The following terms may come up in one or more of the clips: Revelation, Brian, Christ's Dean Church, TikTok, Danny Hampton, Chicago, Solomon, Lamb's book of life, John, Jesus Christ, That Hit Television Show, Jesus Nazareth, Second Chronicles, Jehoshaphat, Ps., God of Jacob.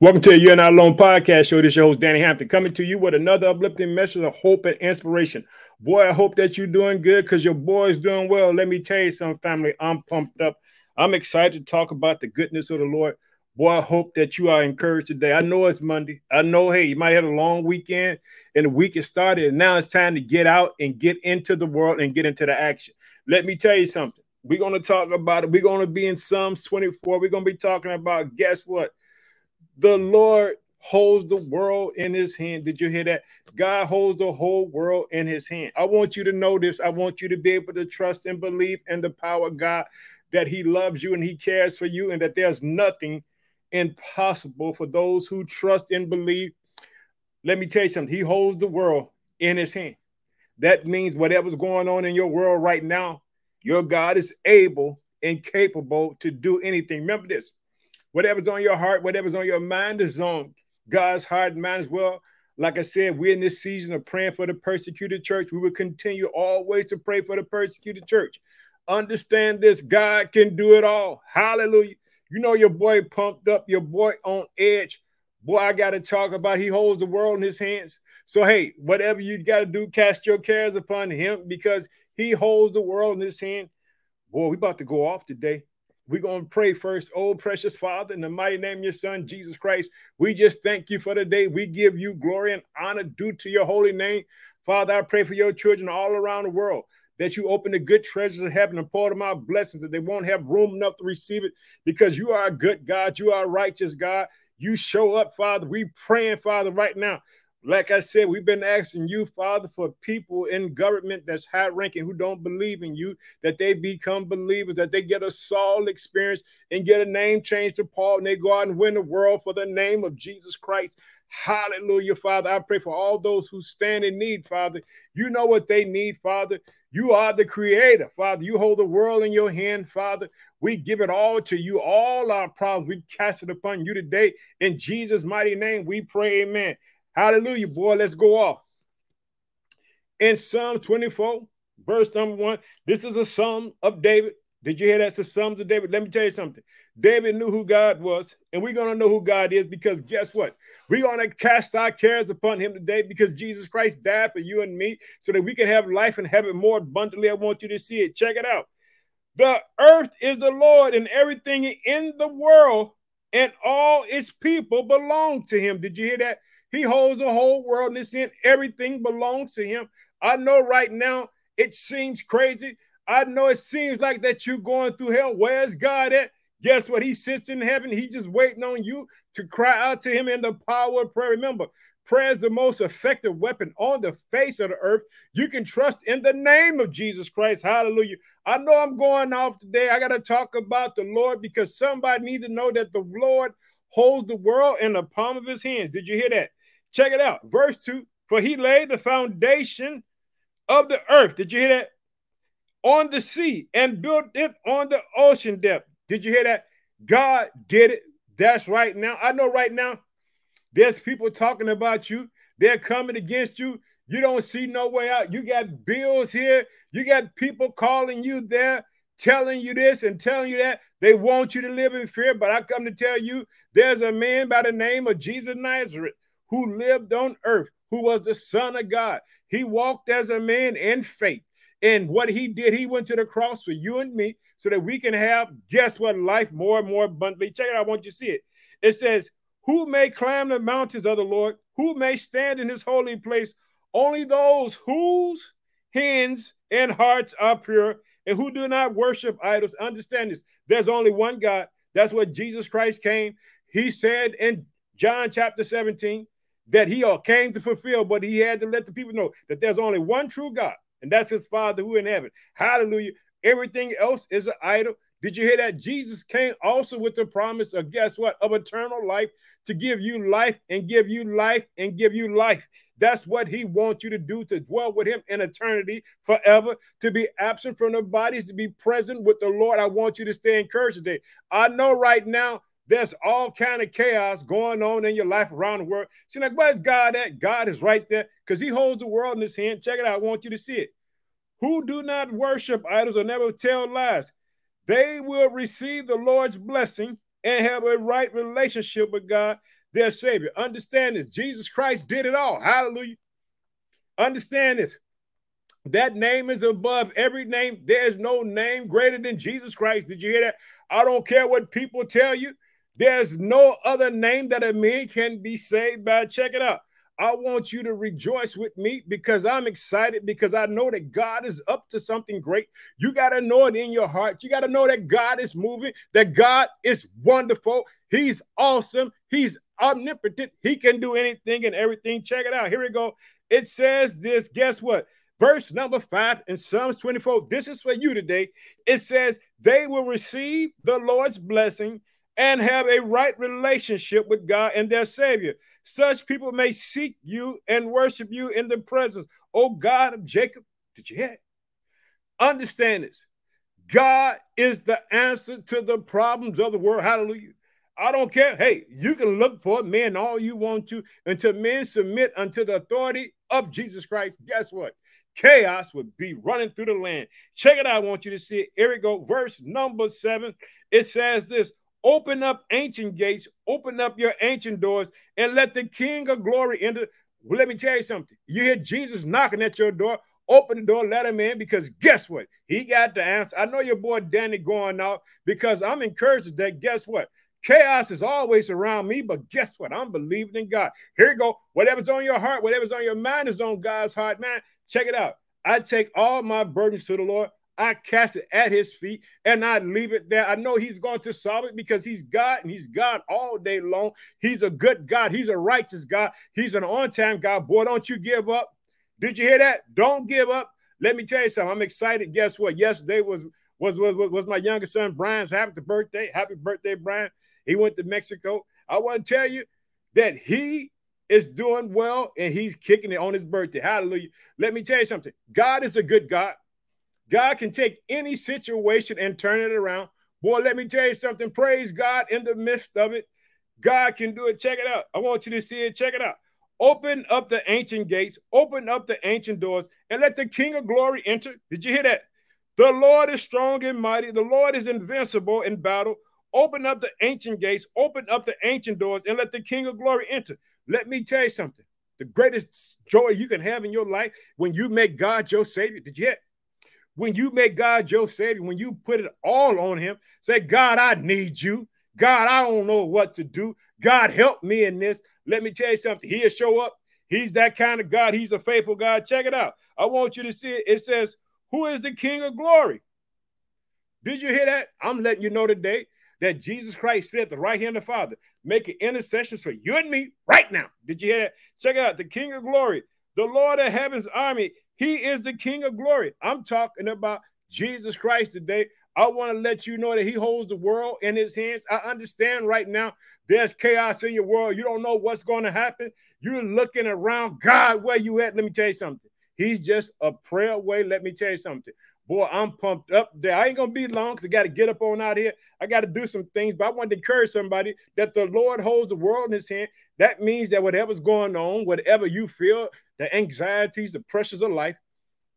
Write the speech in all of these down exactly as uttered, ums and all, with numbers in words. Welcome to the You're Not Alone podcast show. This is your host, Danny Hampton, coming to you with another uplifting message of hope and inspiration. Boy, I hope that you're doing good because your boy's doing well. Let me tell you something, family. I'm pumped up. I'm excited to talk about the goodness of the Lord. Boy, I hope that you are encouraged today. I know it's Monday. I know, hey, you might have a long weekend and the week is started. And now it's time to get out and get into the world and get into the action. Let me tell you something. We're going to talk about it. We're going to be in Psalms twenty-four. We're going to be talking about, guess what? The Lord holds the world in his hand. Did you hear that? God holds the whole world in his hand. I want you to know this. I want you to be able to trust and believe in the power of God, that he loves you and he cares for you and that there's nothing impossible for those who trust and believe. Let me tell you something. He holds the world in his hand. That means whatever's going on in your world right now, your God is able and capable to do anything. Remember this. Whatever's on your heart, whatever's on your mind is on God's heart and mind as well. Like I said, we're in this season of praying for the persecuted church. We will continue always to pray for the persecuted church. Understand this. God can do it all. Hallelujah. You know your boy pumped up, your boy on edge. Boy, I got to talk about he holds the world in his hands. So, hey, whatever you got to do, cast your cares upon him because he holds the world in his hand. Boy, we about to go off today. We're going to pray first. Oh, precious Father, in the mighty name of your son, Jesus Christ, we just thank you for the day. We give you glory and honor due to your holy name. Father, I pray for your children all around the world, that you open the good treasures of heaven and pour them out blessings, that they won't have room enough to receive it, because you are a good God. You are a righteous God. You show up, Father. We praying, Father, right now. Like I said, we've been asking you, Father, for people in government that's high-ranking who don't believe in you, that they become believers, that they get a Saul experience and get a name change to Paul, and they go out and win the world for the name of Jesus Christ. Hallelujah, Father. I pray for all those who stand in need, Father. You know what they need, Father. You are the creator, Father. You hold the world in your hand, Father. We give it all to you, all our problems. We cast it upon you today. In Jesus' mighty name, we pray, amen. Hallelujah, boy. Let's go off. In Psalm twenty-four, verse number one, this is a psalm of David. Did you hear that? It's a psalm of David. Let me tell you something. David knew who God was, and we're going to know who God is because guess what? We're going to cast our cares upon him today because Jesus Christ died for you and me so that we can have life and have it more abundantly. I want you to see it. Check it out. The earth is the Lord, and everything in the world and all its people belong to him. Did you hear that? He holds the whole world in his hand. Everything belongs to him. I know right now it seems crazy. I know it seems like that you're going through hell. Where's God at? Guess what? He sits in heaven. He's just waiting on you to cry out to him in the power of prayer. Remember, prayer is the most effective weapon on the face of the earth. You can trust in the name of Jesus Christ. Hallelujah. I know I'm going off today. I got to talk about the Lord because somebody needs to know that the Lord holds the world in the palm of his hands. Did you hear that? Check it out. Verse two, for he laid the foundation of the earth. Did you hear that? On the sea and built it on the ocean depth. Did you hear that? God did it. That's right now. I know right now there's people talking about you. They're coming against you. You don't see no way out. You got bills here. You got people calling you there, telling you this and telling you that. They want you to live in fear. But I come to tell you there's a man by the name of Jesus Nazareth, who lived on earth, who was the Son of God. He walked as a man in faith. And what he did, he went to the cross for you and me so that we can have, guess what, life more and more abundantly. Check it out. I want you to see it. It says, who may climb the mountains of the Lord? Who may stand in his holy place? Only those whose hands and hearts are pure and who do not worship idols. Understand this. There's only one God. That's what Jesus Christ came. He said in John chapter seventeen, that he came to fulfill, but he had to let the people know that there's only one true God, and that's his Father who in heaven. Hallelujah. Everything else is an idol. Did you hear that? Jesus came also with the promise of, guess what, of eternal life, to give you life and give you life and give you life. That's what he wants you to do, to dwell with him in eternity forever, to be absent from the bodies, to be present with the Lord. I want you to stay encouraged today. I know right now, there's all kind of chaos going on in your life around the world. See, like, where's God at? God is right there because he holds the world in his hand. Check it out. I want you to see it. Who do not worship idols or never tell lies, they will receive the Lord's blessing and have a right relationship with God. their Savior. Understand this. Jesus Christ did it all. Hallelujah. Understand this. That name is above every name. There is no name greater than Jesus Christ. Did you hear that? I don't care what people tell you. There's no other name that a man can be saved by. Check it out. I want you to rejoice with me because I'm excited, because I know that God is up to something great. You got to know it in your heart. You got to know that God is moving, that God is wonderful. He's awesome. He's omnipotent. He can do anything and everything. Check it out. Here we go. It says this. Guess what? Verse number five in Psalms twenty-four. This is for you today. It says they will receive the Lord's blessing and have a right relationship with God and their Savior. Such people may seek you and worship you in the presence. Oh, God of Jacob, did you hear it? Understand this. God is the answer to the problems of the world. Hallelujah. I don't care. Hey, you can look for men all you want to until men submit unto the authority of Jesus Christ. Guess what? Chaos would be running through the land. Check it out. I want you to see it. Here we go. Verse number seven. It says this. Open up ancient gates, open up your ancient doors, and let the King of glory enter. Well, let me tell you something. You hear Jesus knocking at your door, open the door, let him in, because guess what? He got the answer. I know your boy Danny going out, because I'm encouraged today. Guess what? Chaos is always around me, but guess what? I'm believing in God. Here you go. Whatever's on your heart, whatever's on your mind is on God's heart, man. Check it out. I take all my burdens to the Lord. I cast it at his feet and I leave it there. I know he's going to solve it because he's God and he's God all day long. He's a good God. He's a righteous God. He's an on-time God. Boy, don't you give up. Did you hear that? Don't give up. Let me tell you something. I'm excited. Guess what? Yesterday was was was, was my youngest son, Brian's happy birthday. Happy birthday, Brian. He went to Mexico. I want to tell you that he is doing well and he's kicking it on his birthday. Hallelujah. Let me tell you something. God is a good God. God can take any situation and turn it around. Boy, let me tell you something. Praise God in the midst of it. God can do it. Check it out. I want you to see it. Check it out. Open up the ancient gates. Open up the ancient doors and let the King of glory enter. Did you hear that? The Lord is strong and mighty. The Lord is invincible in battle. Open up the ancient gates. Open up the ancient doors and let the King of glory enter. Let me tell you something. The greatest joy you can have in your life when you make God your Savior. Did you hear it? When you make God your Savior, when you put it all on him, say, God, I need you. God, I don't know what to do. God, help me in this. Let me tell you something. He'll show up. He's that kind of God. He's a faithful God. Check it out. I want you to see it. It says, who is the King of glory? Did you hear that? I'm letting you know today that Jesus Christ said the right hand of the Father, making intercessions for you and me right now. Did you hear that? Check it out. The King of glory, the Lord of heaven's army. He is the King of glory. I'm talking about Jesus Christ today. I want to let you know that he holds the world in his hands. I understand right now there's chaos in your world. You don't know what's going to happen. You're looking around. God, where you at? Let me tell you something. He's just a prayer away. Let me tell you something. Boy, I'm pumped up there. I ain't going to be long because I got to get up on out here. I got to do some things, but I want to encourage somebody that the Lord holds the world in his hand. That means that whatever's going on, whatever you feel, the anxieties, the pressures of life,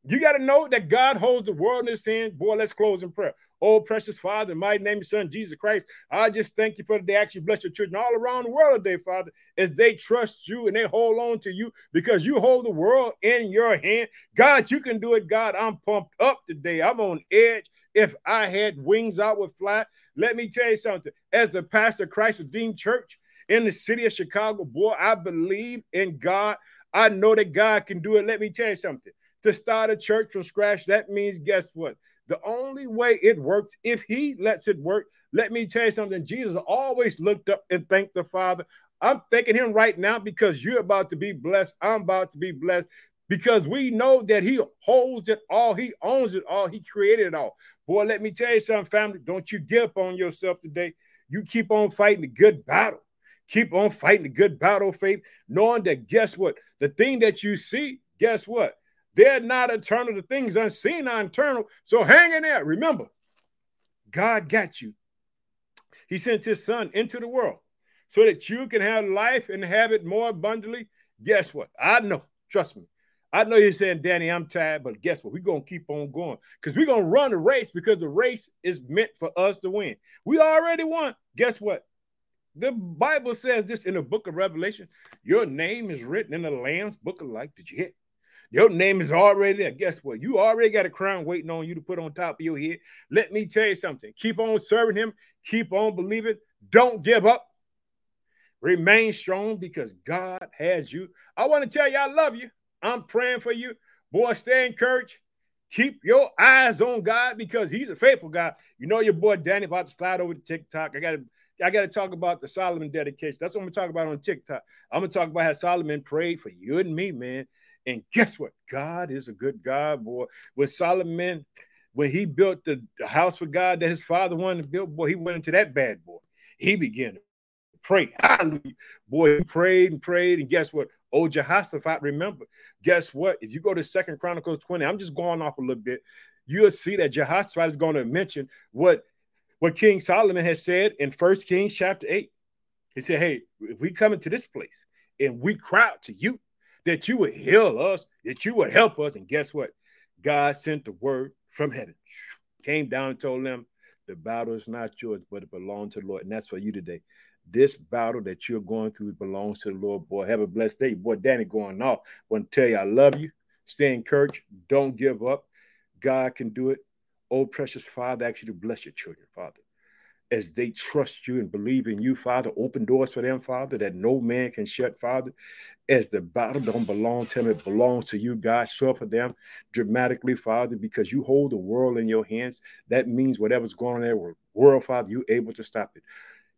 you got to know that God holds the world in his hand. Boy, let's close in prayer. Oh, precious Father, in mighty name of your Son, Jesus Christ, I just thank you for today. Actually, bless your children all around the world today, Father, as they trust you and they hold on to you because you hold the world in your hand. God, you can do it. God, I'm pumped up today. I'm on edge. If I had wings, I would fly. Let me tell you something. As the pastor of Christ's Dean Church in the city of Chicago, boy, I believe in God. I know that God can do it. Let me tell you something. To start a church from scratch, that means, guess what? The only way it works, if he lets it work, let me tell you something. Jesus always looked up and thanked the Father. I'm thanking him right now because you're about to be blessed. I'm about to be blessed because we know that he holds it all. He owns it all. He created it all. Boy, let me tell you something, family. Don't you give up on yourself today. You keep on fighting the good battle. Keep on fighting the good battle of faith, knowing that, guess what? The thing that you see, guess what? They're not eternal. The things unseen are eternal. So hang in there. Remember, God got you. He sent his son into the world so that you can have life and have it more abundantly. Guess what? I know. Trust me. I know you're saying, Danny, I'm tired, but guess what? We're going to keep on going because we're going to run the race because the race is meant for us to win. We already won. Guess what? The Bible says this in the book of Revelation. Your name is written in the Lamb's book of life. Did you hit? Your name is already there. Guess what? You already got a crown waiting on you to put on top of your head. Let me tell you something. Keep on serving him. Keep on believing. Don't give up. Remain strong because God has you. I want to tell you I love you. I'm praying for you. Boy, stay encouraged. Keep your eyes on God because he's a faithful God. You know your boy Danny about to slide over to TikTok. I got to I got to talk about the Solomon dedication. That's what I'm going to talk about on TikTok. I'm going to talk about how Solomon prayed for you and me, man. And guess what? God is a good God, boy. With Solomon, when he built the, the house for God that his father wanted to build, boy, he went into that bad boy. He began to pray. Hallelujah. Boy, he prayed and prayed. And guess what? Oh, Jehoshaphat, remember, guess what? If you go to Second Chronicles twenty, I'm just going off a little bit. You'll see that Jehoshaphat is going to mention what What King Solomon has said in First Kings chapter eight. He said, hey, if we come into this place and we cry out to you, that you would heal us, that you would help us. And guess what? God sent the word from heaven, came down and told them, the battle is not yours, but it belongs to the Lord. And that's for you today. This battle that you're going through belongs to the Lord. Boy, have a blessed day. Boy, Danny going off. I want to tell you, I love you. Stay encouraged. Don't give up. God can do it. Oh, precious Father, I ask you to bless your children, Father, as they trust you and believe in you, Father. Open doors for them, Father, that no man can shut, Father, as the battle don't belong to them. It belongs to you, God. Show up for them dramatically, Father, because you hold the world in your hands. That means whatever's going on in the world, Father, you're able to stop it.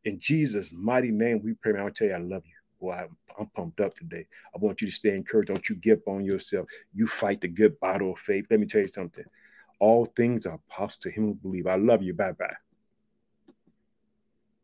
In Jesus' mighty name, we pray. Man, I'll tell you, I love you. Boy, I'm, I'm pumped up today. I want you to stay encouraged. Don't you give on yourself. You fight the good battle of faith. Let me tell you something. All things are possible to him who believes. I love you. Bye-bye.